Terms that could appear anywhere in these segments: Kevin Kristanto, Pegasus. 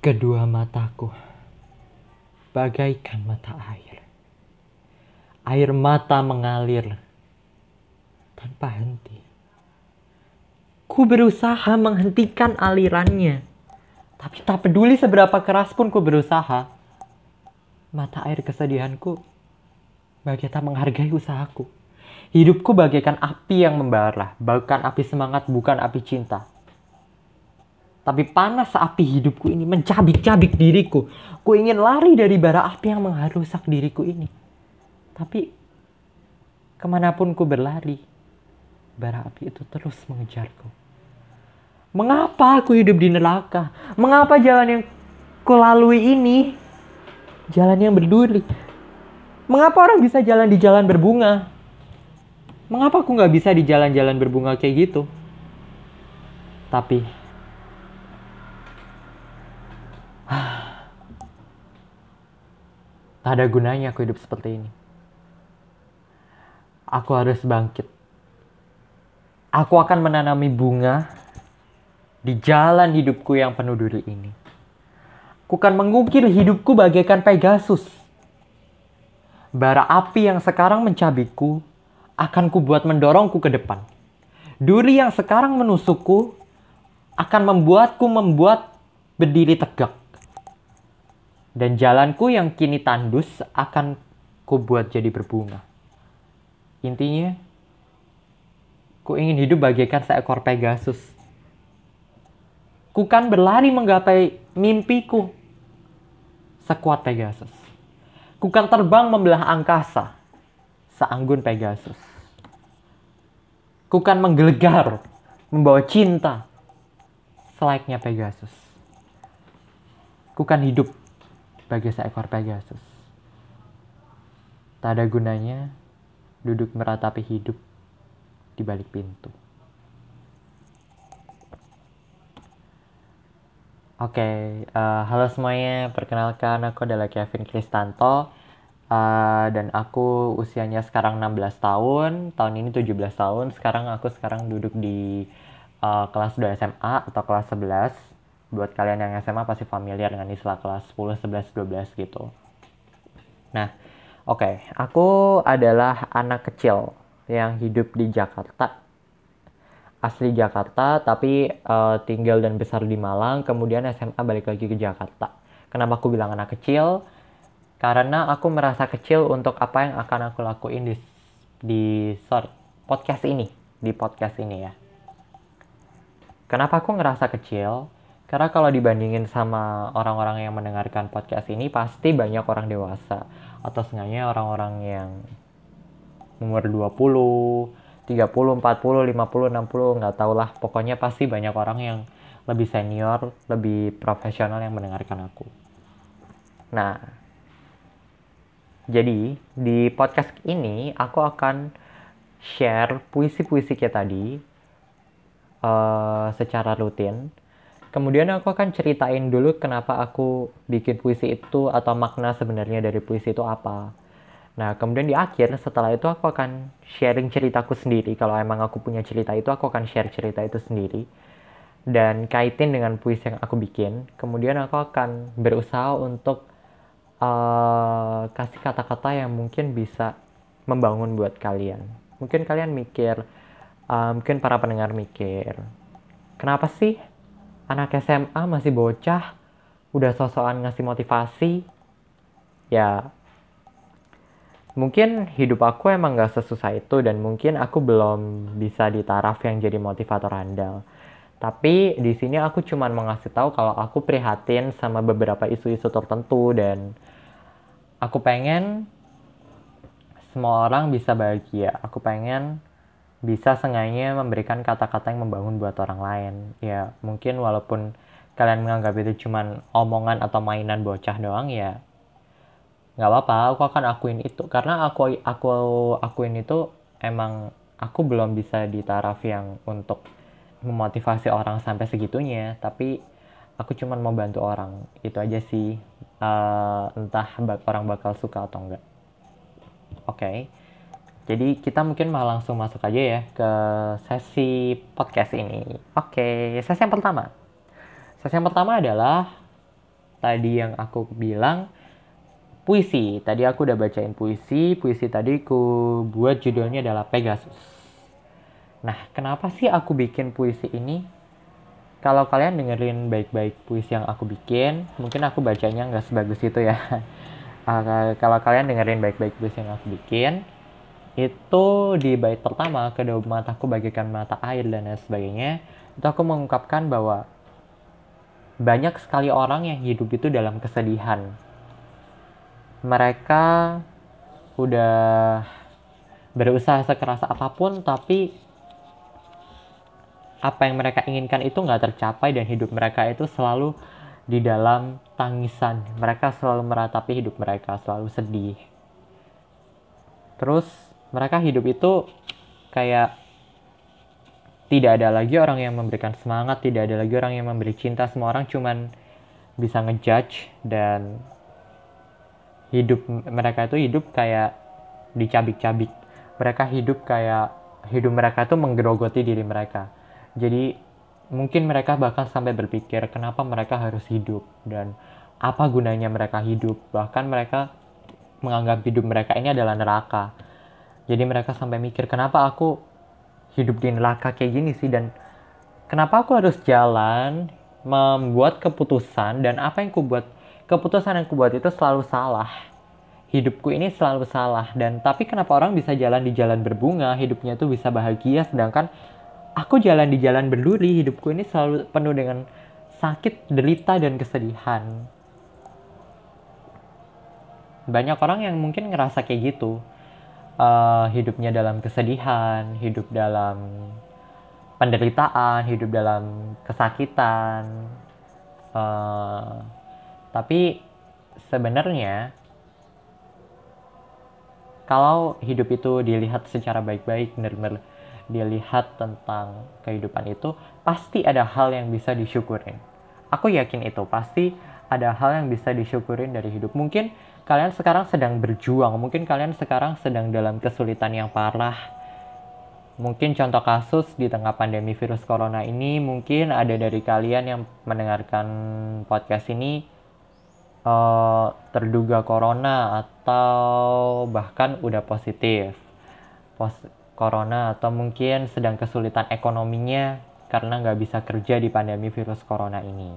Kedua mataku bagaikan mata air. Air mata mengalir tanpa henti. Ku berusaha menghentikan alirannya, tapi tak peduli seberapa keras pun ku berusaha. Mata air kesedihanku bagai tak menghargai usahaku. Hidupku bagaikan api yang membara, bahkan api semangat bukan api cinta. Tapi panas api hidupku ini mencabik-cabik diriku. Ku ingin lari dari bara api yang mengharusak diriku ini. Tapi kemanapun ku berlari, bara api itu terus mengejarku. Mengapa aku hidup di neraka? Mengapa jalan yang kulalui ini jalan yang berduri? Mengapa orang bisa jalan di jalan berbunga? Mengapa aku gak bisa di jalan-jalan berbunga kayak gitu? Tapi tak ada gunanya aku hidup seperti ini. Aku harus bangkit. Aku akan menanami bunga di jalan hidupku yang penuh duri ini. Aku akan mengukir hidupku bagaikan Pegasus. Bara api yang sekarang mencabikku akan kubuat mendorongku ke depan. Duri yang sekarang menusukku akan membuatku berdiri tegak. Dan jalanku yang kini tandus akan kubuat jadi berbunga. Intinya, ku ingin hidup bagaikan seekor Pegasus. Ku kan berlari menggapai mimpiku sekuat Pegasus. Ku kan terbang membelah angkasa seanggun Pegasus. Ku kan menggelegar membawa cinta selayaknya Pegasus. Ku kan hidup bagi seekor Pegasus. Tak ada gunanya duduk meratapi hidup di balik pintu. Oke, halo semuanya. Perkenalkan, aku adalah Kevin Kristanto. Dan aku usianya sekarang 16 tahun. Tahun ini 17 tahun. Sekarang duduk di kelas 2 SMA atau kelas 11. Buat kalian yang SMA pasti familiar dengan istilah kelas 10, 11, 12 gitu. Nah, oke. Aku adalah anak kecil yang hidup di Jakarta. Asli Jakarta, tapi tinggal dan besar di Malang. Kemudian SMA balik lagi ke Jakarta. Kenapa aku bilang anak kecil? Karena aku merasa kecil untuk apa yang akan aku lakuin di podcast ini ya. Kenapa aku ngerasa kecil? Karena kalau dibandingin sama orang-orang yang mendengarkan podcast ini, pasti banyak orang dewasa. Atau seenggaknya orang-orang yang umur 20, 30, 40, 50, 60, nggak tau lah. Pokoknya pasti banyak orang yang lebih senior, lebih profesional yang mendengarkan aku. Nah, jadi di podcast ini aku akan share puisi-puisi kayak tadi secara rutin. Kemudian aku akan ceritain dulu kenapa aku bikin puisi itu atau makna sebenarnya dari puisi itu apa. Nah, kemudian di akhir setelah itu aku akan sharing ceritaku sendiri. Kalau emang aku punya cerita itu, aku akan share cerita itu sendiri. Dan kaitin dengan puisi yang aku bikin. Kemudian aku akan berusaha untuk kasih kata-kata yang mungkin bisa membangun buat kalian. Mungkin kalian mikir, mungkin para pendengar mikir, kenapa sih? Anak SMA masih bocah, udah sosokan ngasih motivasi. Ya, mungkin hidup aku emang gak sesusah itu dan mungkin aku belum bisa di taraf yang jadi motivator handal. Tapi di sini aku cuma mau ngasih tahu kalau aku prihatin sama beberapa isu-isu tertentu dan aku pengen semua orang bisa bahagia. Aku pengen bisa seenggaknya memberikan kata-kata yang membangun buat orang lain. Ya, mungkin walaupun kalian menganggap itu cuman omongan atau mainan bocah doang, ya nggak apa-apa, aku akan akuin itu. Karena aku akuin itu emang aku belum bisa di taraf yang untuk memotivasi orang sampai segitunya. Tapi aku cuman mau bantu orang. Itu aja sih, entah orang bakal suka atau enggak. Oke. Jadi kita mungkin mau langsung masuk aja ya ke sesi podcast ini. Oke, sesi yang pertama. Sesi yang pertama adalah tadi yang aku bilang, puisi. Tadi aku udah bacain puisi. Puisi tadi aku buat judulnya adalah Pegasus. Nah, kenapa sih aku bikin puisi ini? Kalau kalian dengerin baik-baik puisi yang aku bikin, mungkin aku bacanya nggak sebagus itu ya. Kalau kalian dengerin baik-baik puisi yang aku bikin, itu di bait pertama, kedua mataku bagikan mata air dan lain sebagainya, itu aku mengungkapkan bahwa banyak sekali orang yang hidup itu dalam kesedihan. Mereka udah berusaha sekeras apapun, tapi apa yang mereka inginkan itu nggak tercapai, dan hidup mereka itu selalu di dalam tangisan. Mereka selalu meratapi hidup mereka, selalu sedih. Terus mereka hidup itu kayak tidak ada lagi orang yang memberikan semangat, tidak ada lagi orang yang memberi cinta. Semua orang cuman bisa ngejudge, dan hidup mereka itu hidup kayak dicabik-cabik. Mereka hidup kayak hidup mereka itu menggerogoti diri mereka. Jadi mungkin mereka bahkan sampai berpikir kenapa mereka harus hidup dan apa gunanya mereka hidup. Bahkan mereka menganggap hidup mereka ini adalah neraka. Jadi mereka sampai mikir, kenapa aku hidup di neraka kayak gini sih, dan kenapa aku harus jalan membuat keputusan, dan apa yang kubuat, keputusan yang kubuat itu selalu salah. Hidupku ini selalu salah. Dan tapi kenapa orang bisa jalan di jalan berbunga, hidupnya tuh bisa bahagia, sedangkan aku jalan di jalan berduri, hidupku ini selalu penuh dengan sakit, derita, dan kesedihan. Banyak orang yang mungkin ngerasa kayak gitu. Hidupnya dalam kesedihan, hidup dalam penderitaan, hidup dalam kesakitan. Tapi sebenarnya kalau hidup itu dilihat secara baik-baik, benar-benar dilihat tentang kehidupan itu, pasti ada hal yang bisa disyukurin. Aku yakin itu, pasti ada hal yang bisa disyukurin dari hidup. Mungkin kalian sekarang sedang berjuang, mungkin kalian sekarang sedang dalam kesulitan yang parah. Mungkin contoh kasus di tengah pandemi virus corona ini, mungkin ada dari kalian yang mendengarkan podcast ini terduga corona atau bahkan udah positif corona, atau mungkin sedang kesulitan ekonominya karena nggak bisa kerja di pandemi virus corona ini.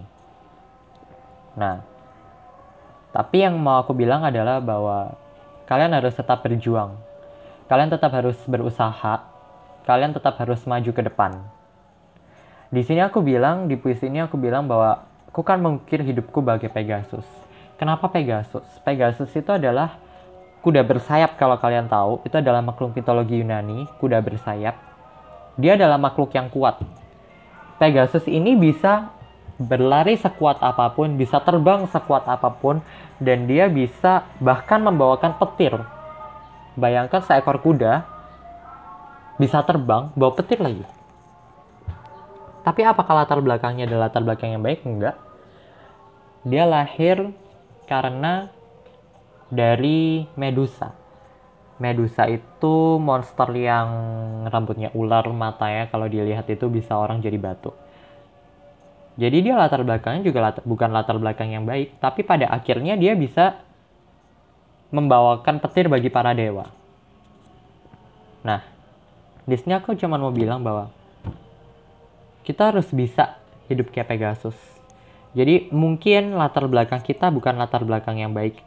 Nah, tapi yang mau aku bilang adalah bahwa kalian harus tetap berjuang. Kalian tetap harus berusaha. Kalian tetap harus maju ke depan. Di sini aku bilang, di puisi ini aku bilang bahwa aku kan mengukir hidupku bagai Pegasus. Kenapa Pegasus? Pegasus itu adalah kuda bersayap, kalau kalian tahu. Itu adalah makhluk mitologi Yunani, kuda bersayap. Dia adalah makhluk yang kuat. Pegasus ini bisa berlari sekuat apapun, bisa terbang sekuat apapun, dan dia bisa bahkan membawakan petir. Bayangkan seekor kuda bisa terbang, bawa petir lagi. Tapi apakah latar belakangnya adalah latar belakang yang baik? Enggak. Dia lahir karena dari Medusa. Medusa itu monster yang rambutnya ular, matanya kalau dilihat itu bisa orang jadi batu. Jadi dia latar belakangnya juga bukan latar belakang yang baik, tapi pada akhirnya dia bisa membawakan petir bagi para dewa. Nah, di sini aku cuma mau bilang bahwa kita harus bisa hidup kayak Pegasus. Jadi mungkin latar belakang kita bukan latar belakang yang baik,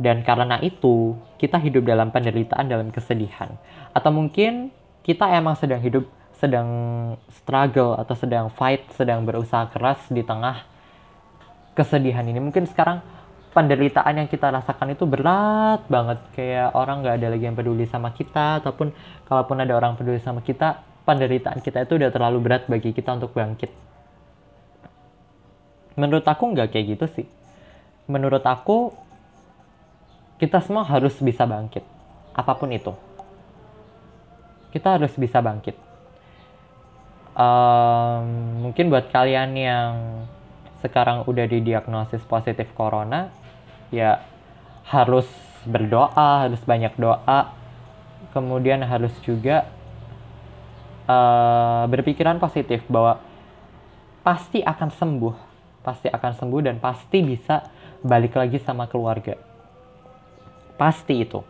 dan karena itu kita hidup dalam penderitaan, dalam kesedihan. Atau mungkin kita emang sedang hidup, sedang struggle atau sedang fight, sedang berusaha keras di tengah kesedihan ini. Mungkin sekarang penderitaan yang kita rasakan itu berat banget, kayak orang nggak ada lagi yang peduli sama kita, ataupun kalaupun ada orang peduli sama kita, penderitaan kita itu udah terlalu berat bagi kita untuk bangkit. Menurut aku nggak kayak gitu sih. Menurut aku kita semua harus bisa bangkit, apapun itu. Kita harus bisa bangkit. Mungkin buat kalian yang sekarang udah didiagnosis positif corona, ya harus berdoa, harus banyak doa, kemudian harus juga berpikiran positif bahwa pasti akan sembuh, pasti akan sembuh dan pasti bisa balik lagi sama keluarga. Pasti itu.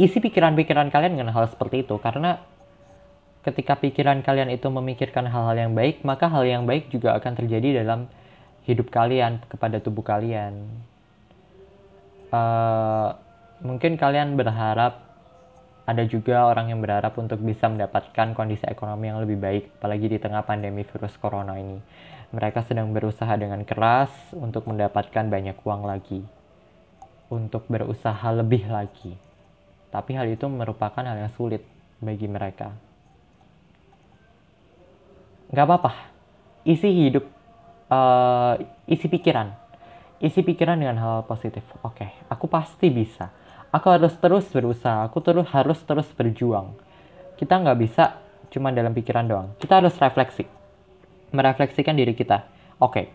Isi pikiran-pikiran kalian dengan hal seperti itu, karena ketika pikiran kalian itu memikirkan hal-hal yang baik, maka hal yang baik juga akan terjadi dalam hidup kalian, kepada tubuh kalian. Mungkin kalian berharap, ada juga orang yang berharap untuk bisa mendapatkan kondisi ekonomi yang lebih baik, apalagi di tengah pandemi virus corona ini. Mereka sedang berusaha dengan keras untuk mendapatkan banyak uang lagi, untuk berusaha lebih lagi. Tapi hal itu merupakan hal yang sulit bagi mereka. Gak apa-apa. Isi pikiran. Isi pikiran dengan hal positif. Oke, aku pasti bisa. Aku harus terus berusaha. Aku harus terus berjuang. Kita gak bisa cuma dalam pikiran doang. Kita harus refleksi. Merefleksikan diri kita. Oke,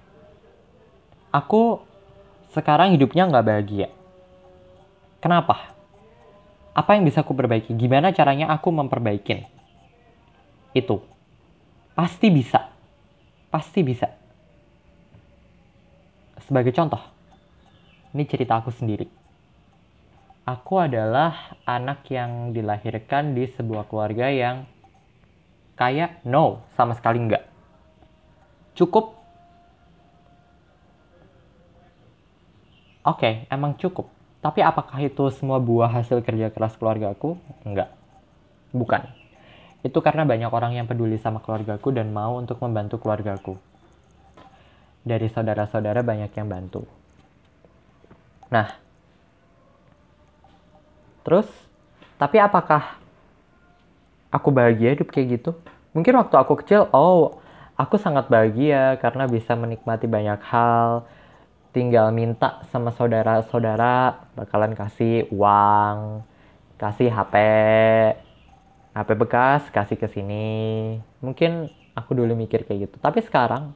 aku sekarang hidupnya gak bahagia. Kenapa? Apa yang bisa aku perbaiki? Gimana caranya aku memperbaikin? Itu. Pasti bisa. Pasti bisa. Sebagai contoh, ini cerita aku sendiri. Aku adalah anak yang dilahirkan di sebuah keluarga yang kaya? No, sama sekali enggak. Cukup? Oke, emang cukup. Tapi apakah itu semua buah hasil kerja keras keluargaku? Enggak. Bukan. Itu karena banyak orang yang peduli sama keluargaku dan mau untuk membantu keluargaku. Dari saudara-saudara banyak yang bantu. Nah. Terus, tapi apakah aku bahagia hidup kayak gitu? Mungkin waktu aku kecil, aku sangat bahagia karena bisa menikmati banyak hal. Tinggal minta sama saudara-saudara, bakalan kasih uang, kasih HP bekas, kasih ke sini. Mungkin aku dulu mikir kayak gitu. Tapi sekarang,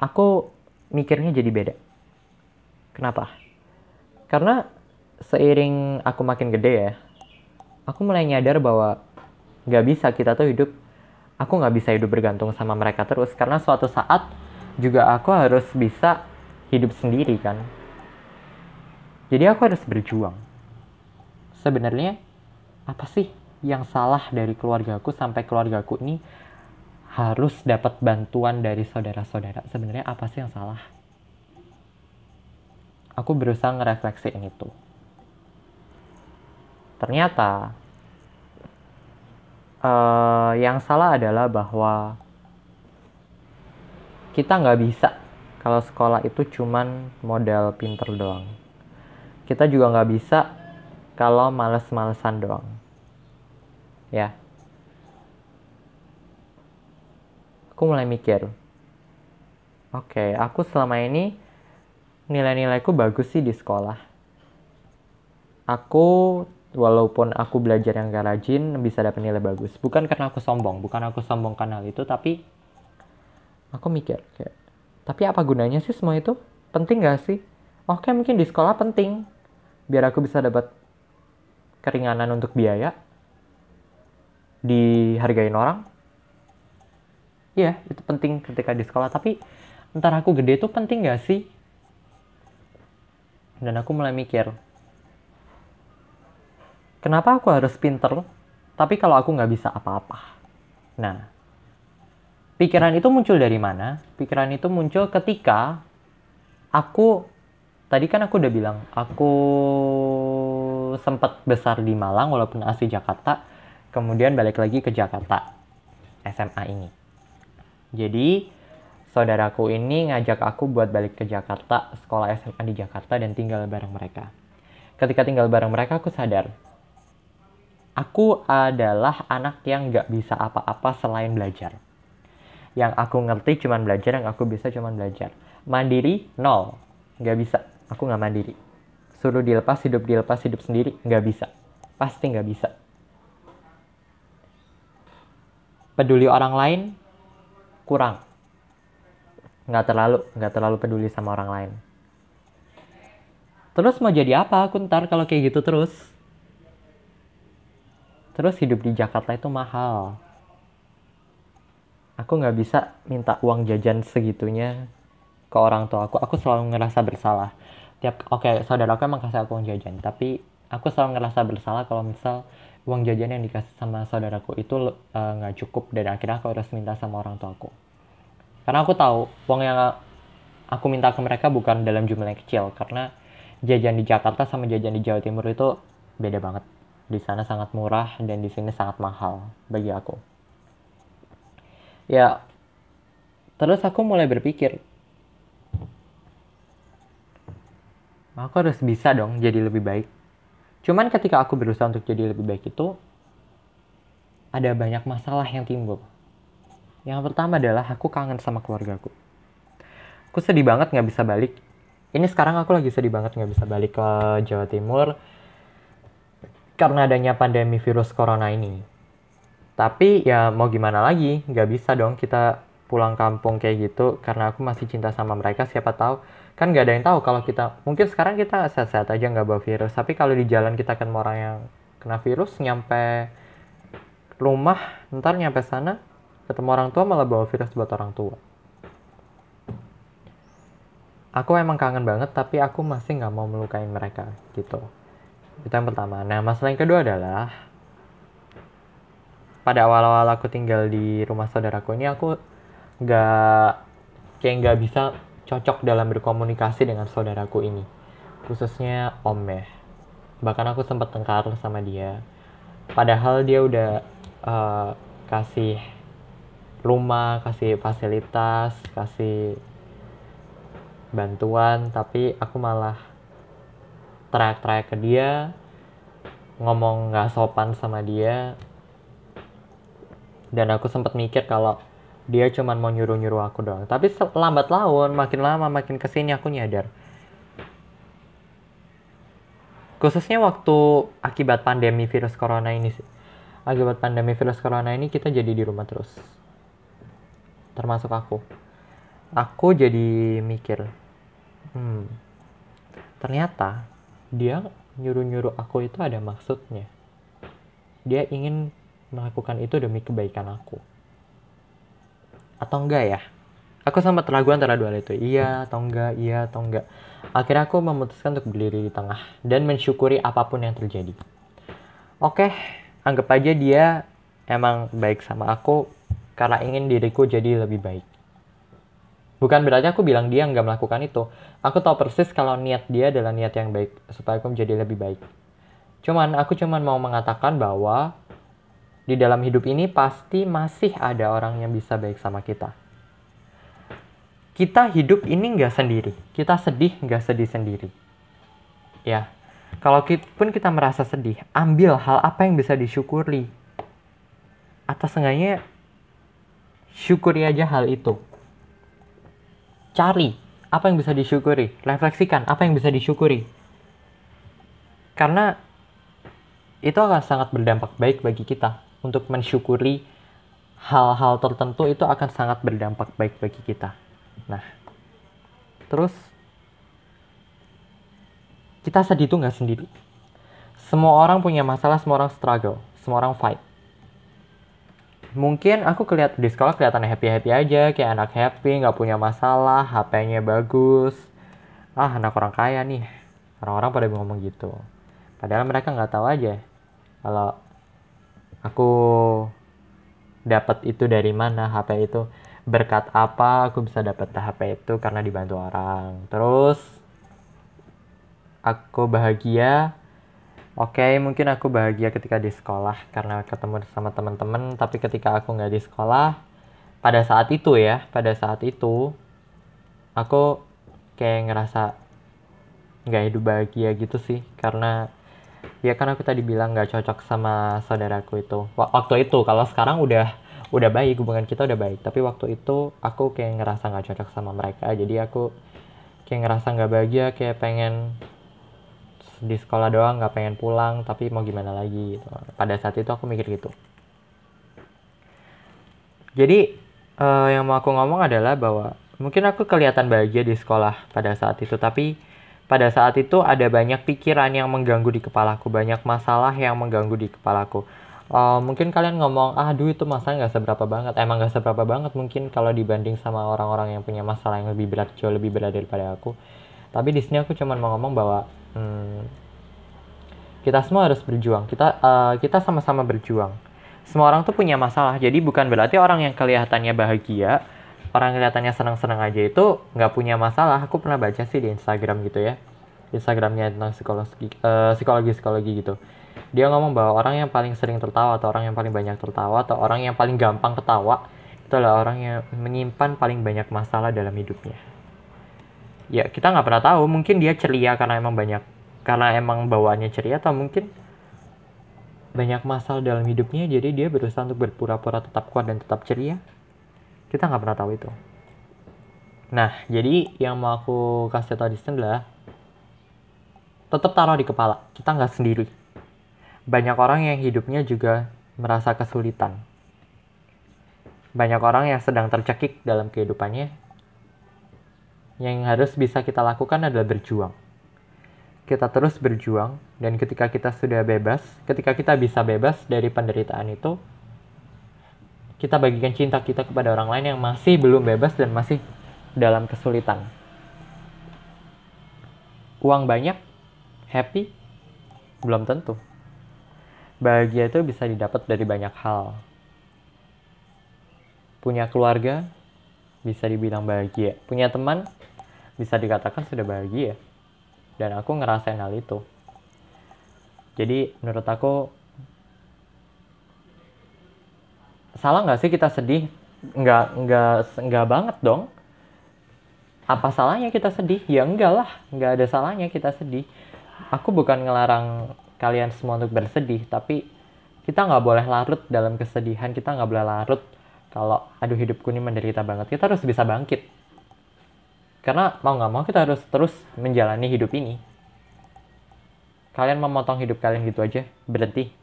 aku mikirnya jadi beda. Kenapa? Karena seiring aku makin gede ya, aku mulai nyadar bahwa gak bisa kita tuh hidup, aku gak bisa hidup bergantung sama mereka terus. Karena suatu saat juga aku harus bisa hidup sendiri kan. Jadi aku harus berjuang. Sebenarnya apa sih yang salah dari keluargaku sampai keluargaku ini harus dapat bantuan dari saudara-saudara? Sebenarnya apa sih yang salah? Aku berusaha ngerefleksiin itu. Ternyata yang salah adalah bahwa kita nggak bisa kalau sekolah itu cuman modal pinter doang. Kita juga nggak bisa kalau males-malesan doang. Ya. Aku mulai mikir. Oke, aku selama ini nilai-nilaiku bagus sih di sekolah. Aku, walaupun aku belajar yang gak rajin, bisa dapat nilai bagus. Bukan karena aku sombong. Bukan aku sombongkan hal itu, tapi aku mikir kayak, tapi apa gunanya sih semua itu? Penting gak sih? Oke, mungkin di sekolah penting. Biar aku bisa dapat keringanan untuk biaya. Dihargain orang. Iya, itu penting ketika di sekolah. Tapi ntar aku gede tuh penting gak sih? Dan aku mulai mikir. Kenapa aku harus pinter? Tapi kalau aku gak bisa apa-apa. Nah. Pikiran itu muncul dari mana? Pikiran itu muncul ketika aku, tadi kan aku udah bilang, aku sempat besar di Malang walaupun asli Jakarta, kemudian balik lagi ke Jakarta SMA ini. Jadi, saudaraku ini ngajak aku buat balik ke Jakarta, sekolah SMA di Jakarta dan tinggal bareng mereka. Ketika tinggal bareng mereka, aku sadar, aku adalah anak yang gak bisa apa-apa selain belajar. Yang aku ngerti cuman belajar, yang aku bisa cuman belajar. Mandiri, nol. Nggak bisa. Aku nggak mandiri. Suruh dilepas, hidup sendiri. Nggak bisa. Pasti nggak bisa. Peduli orang lain, kurang. Nggak terlalu peduli sama orang lain. Terus mau jadi apa aku ntar kalau kayak gitu terus? Terus hidup di Jakarta itu mahal. aku nggak bisa minta uang jajan segitunya ke orang tua aku. Aku selalu ngerasa bersalah. Saudara aku emang kasih aku uang jajan, tapi aku selalu ngerasa bersalah kalau misal uang jajan yang dikasih sama saudaraku itu nggak cukup, dan akhirnya aku harus minta sama orang tua aku. Karena aku tahu uang yang aku minta ke mereka bukan dalam jumlah yang kecil, karena jajan di Jakarta sama jajan di Jawa Timur itu beda banget. Di sana sangat murah dan di sini sangat mahal bagi aku. Ya, terus aku mulai berpikir, aku harus bisa dong jadi lebih baik. Cuman ketika aku berusaha untuk jadi lebih baik itu, ada banyak masalah yang timbul. Yang pertama adalah aku kangen sama keluargaku. Aku sedih banget gak bisa balik. Ini sekarang aku lagi sedih banget gak bisa balik ke Jawa Timur karena adanya pandemi virus corona ini. Tapi ya mau gimana lagi, nggak bisa dong kita pulang kampung kayak gitu, karena aku masih cinta sama mereka, siapa tahu. Kan nggak ada yang tahu kalau kita, mungkin sekarang kita sehat-sehat aja nggak bawa virus, tapi kalau di jalan kita kan orang yang kena virus, nyampe rumah, ntar nyampe sana, ketemu orang tua malah bawa virus buat orang tua. Aku emang kangen banget, tapi aku masih nggak mau melukai mereka, gitu. Itu yang pertama. Nah, masalah yang kedua adalah, pada awal-awal aku tinggal di rumah saudaraku ini, aku nggak bisa cocok dalam berkomunikasi dengan saudaraku ini, khususnya om ya. Bahkan aku sempat tengkar sama dia, padahal dia udah kasih rumah, kasih fasilitas, kasih bantuan, tapi aku malah teriak-teriak ke dia, ngomong nggak sopan sama dia. Dan aku sempat mikir kalau dia cuma mau nyuruh-nyuruh aku doang. Tapi lambat laun, makin lama, makin kesini aku nyadar. Khususnya waktu akibat pandemi virus corona ini sih. Akibat pandemi virus corona ini kita jadi di rumah terus. Termasuk aku. Aku jadi mikir, ternyata dia nyuruh-nyuruh aku itu ada maksudnya. Dia ingin melakukan itu demi kebaikan aku. Atau enggak ya? Aku sempat ragu antara dua hal itu. Iya atau enggak. Akhirnya aku memutuskan untuk berdiri di tengah dan mensyukuri apapun yang terjadi. Oke, anggap aja dia emang baik sama aku karena ingin diriku jadi lebih baik. Bukan berarti aku bilang dia enggak melakukan itu. Aku tahu persis kalau niat dia adalah niat yang baik supaya aku menjadi lebih baik. Aku cuman mau mengatakan bahwa di dalam hidup ini pasti masih ada orang yang bisa baik sama kita. Kita hidup ini nggak sendiri. Kita sedih nggak sedih sendiri. Ya, kalau pun kita merasa sedih, ambil hal apa yang bisa disyukuri. Atau seenggaknya, syukuri aja hal itu. Cari apa yang bisa disyukuri. Refleksikan apa yang bisa disyukuri. Karena itu akan sangat berdampak baik bagi kita. Untuk mensyukuri hal-hal tertentu itu akan sangat berdampak baik bagi kita. Nah, terus kita sedih itu nggak sendiri. Semua orang punya masalah, semua orang struggle, semua orang fight. Mungkin aku di sekolah kelihatan happy-happy aja, kayak anak happy, nggak punya masalah, HP-nya bagus. Ah, anak orang kaya nih. Orang-orang pada ngomong gitu. Padahal mereka nggak tahu aja kalau aku dapat itu dari mana, HP itu berkat apa, aku bisa dapat HP itu karena dibantu orang. Terus aku bahagia. Oke, mungkin aku bahagia ketika di sekolah karena ketemu sama teman-teman, tapi ketika aku nggak di sekolah, pada saat itu aku kayak ngerasa nggak hidup bahagia gitu sih, karena ya kan aku tadi bilang nggak cocok sama saudaraku itu. Waktu itu, kalau sekarang udah baik, hubungan kita udah baik. Tapi waktu itu aku kayak ngerasa nggak cocok sama mereka. Jadi aku kayak ngerasa nggak bahagia, kayak pengen di sekolah doang, nggak pengen pulang. Tapi mau gimana lagi? Gitu. Pada saat itu aku mikir gitu. Jadi yang mau aku ngomong adalah bahwa mungkin aku kelihatan bahagia di sekolah pada saat itu, tapi pada saat itu ada banyak pikiran yang mengganggu di kepalaku, banyak masalah yang mengganggu di kepalaku. Mungkin kalian ngomong, duit itu masalahnya nggak seberapa banget. Emang nggak seberapa banget mungkin kalau dibanding sama orang-orang yang punya masalah yang lebih berat, jauh lebih berat daripada aku. Tapi di sini aku cuma mau ngomong bahwa kita semua harus berjuang. Kita sama-sama berjuang. Semua orang tuh punya masalah. Jadi bukan berarti orang yang kelihatannya bahagia, orang yang kelihatannya senang-senang aja itu nggak punya masalah. Aku pernah baca sih di Instagram gitu ya. Instagramnya tentang psikologi gitu. Dia ngomong bahwa orang yang paling sering tertawa atau orang yang paling banyak tertawa atau orang yang paling gampang ketawa itu adalah orang yang menyimpan paling banyak masalah dalam hidupnya. Ya kita nggak pernah tahu, mungkin dia ceria karena emang bawaannya ceria, atau mungkin banyak masalah dalam hidupnya jadi dia berusaha untuk berpura-pura tetap kuat dan tetap ceria. Kita nggak pernah tahu itu. Nah, jadi yang mau aku kasih tahu di sini adalah tetap taruh di kepala, kita nggak sendiri. Banyak orang yang hidupnya juga merasa kesulitan. Banyak orang yang sedang tercekik dalam kehidupannya. Yang harus bisa kita lakukan adalah berjuang. Kita terus berjuang, dan ketika kita sudah bebas, ketika kita bisa bebas dari penderitaan itu, kita bagikan cinta kita kepada orang lain yang masih belum bebas dan masih dalam kesulitan. Uang banyak, happy, belum tentu. Bahagia itu bisa didapat dari banyak hal. Punya keluarga, bisa dibilang bahagia. Punya teman, bisa dikatakan sudah bahagia. Dan aku ngerasain hal itu. Jadi menurut aku, salah nggak sih kita sedih? Nggak banget dong. Apa salahnya kita sedih? Ya enggak lah, nggak ada salahnya kita sedih. Aku bukan ngelarang kalian semua untuk bersedih, tapi kita nggak boleh larut dalam kesedihan, kita nggak boleh larut kalau hidupku ini menderita banget. Kita harus bisa bangkit, karena mau nggak mau kita harus terus menjalani hidup ini. Kalian memotong hidup kalian gitu aja,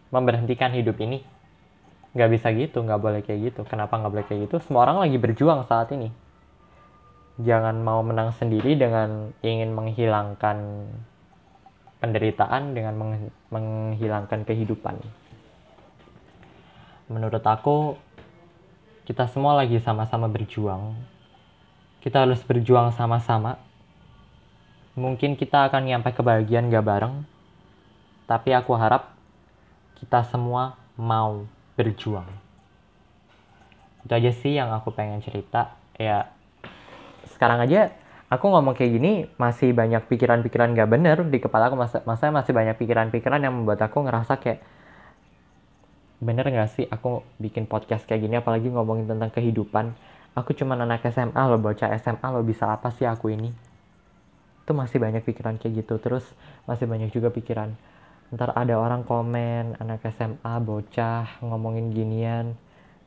memberhentikan hidup ini, nggak bisa gitu, nggak boleh kayak gitu. Kenapa nggak boleh kayak gitu? Semua orang lagi berjuang saat ini. Jangan mau menang sendiri dengan ingin menghilangkan penderitaan, dengan menghilangkan kehidupan. Menurut aku, kita semua lagi sama-sama berjuang. Kita harus berjuang sama-sama. Mungkin kita akan nyampe kebahagiaan gak bareng, tapi aku harap kita semua mau berjuang. Itu aja sih yang aku pengen cerita. Ya, sekarang aja aku ngomong kayak gini, masih banyak pikiran-pikiran gak bener di kepala aku. Masanya masih banyak pikiran-pikiran yang membuat aku ngerasa kayak, bener gak sih aku bikin podcast kayak gini, apalagi ngomongin tentang kehidupan. Aku cuma anak SMA loh, bocah SMA loh, bisa apa sih aku ini? Itu masih banyak pikiran kayak gitu. Terus masih banyak juga pikiran, ntar ada orang komen, anak SMA, bocah, ngomongin ginian,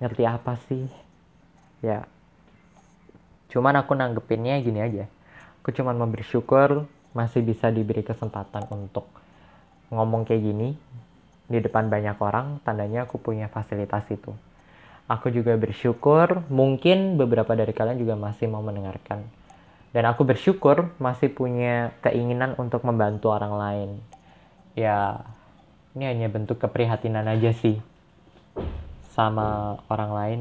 ngerti apa sih? Ya, cuman aku nanggepinnya gini aja. Aku cuman mau bersyukur masih bisa diberi kesempatan untuk ngomong kayak gini di depan banyak orang, tandanya aku punya fasilitas itu. Aku juga bersyukur mungkin beberapa dari kalian juga masih mau mendengarkan. Dan aku bersyukur masih punya keinginan untuk membantu orang lain. Ya, ini hanya bentuk keprihatinan aja sih sama orang lain.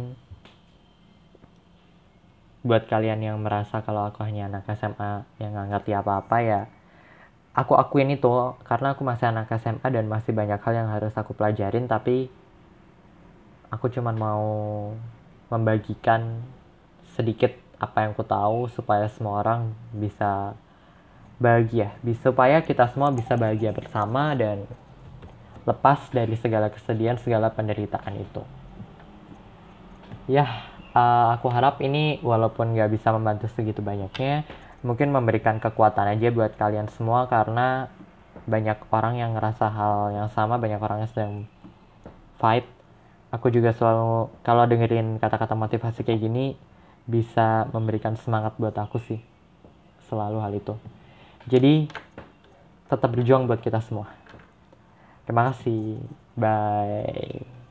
Buat kalian yang merasa kalau aku hanya anak SMA yang gak ngerti apa-apa, ya aku akuin itu, karena aku masih anak SMA dan masih banyak hal yang harus aku pelajarin. Tapi aku cuma mau membagikan sedikit apa yang aku tahu supaya semua orang bisa bahagia, supaya kita semua bisa bahagia bersama dan lepas dari segala kesedihan, segala penderitaan itu. Ya, aku harap ini walaupun gak bisa membantu segitu banyaknya, mungkin memberikan kekuatan aja buat kalian semua, karena banyak orang yang ngerasa hal yang sama, banyak orang yang sedang fight. Aku juga selalu kalau dengerin kata-kata motivasi kayak gini bisa memberikan semangat buat aku sih, selalu hal itu. Jadi tetap berjuang buat kita semua. Terima kasih, bye.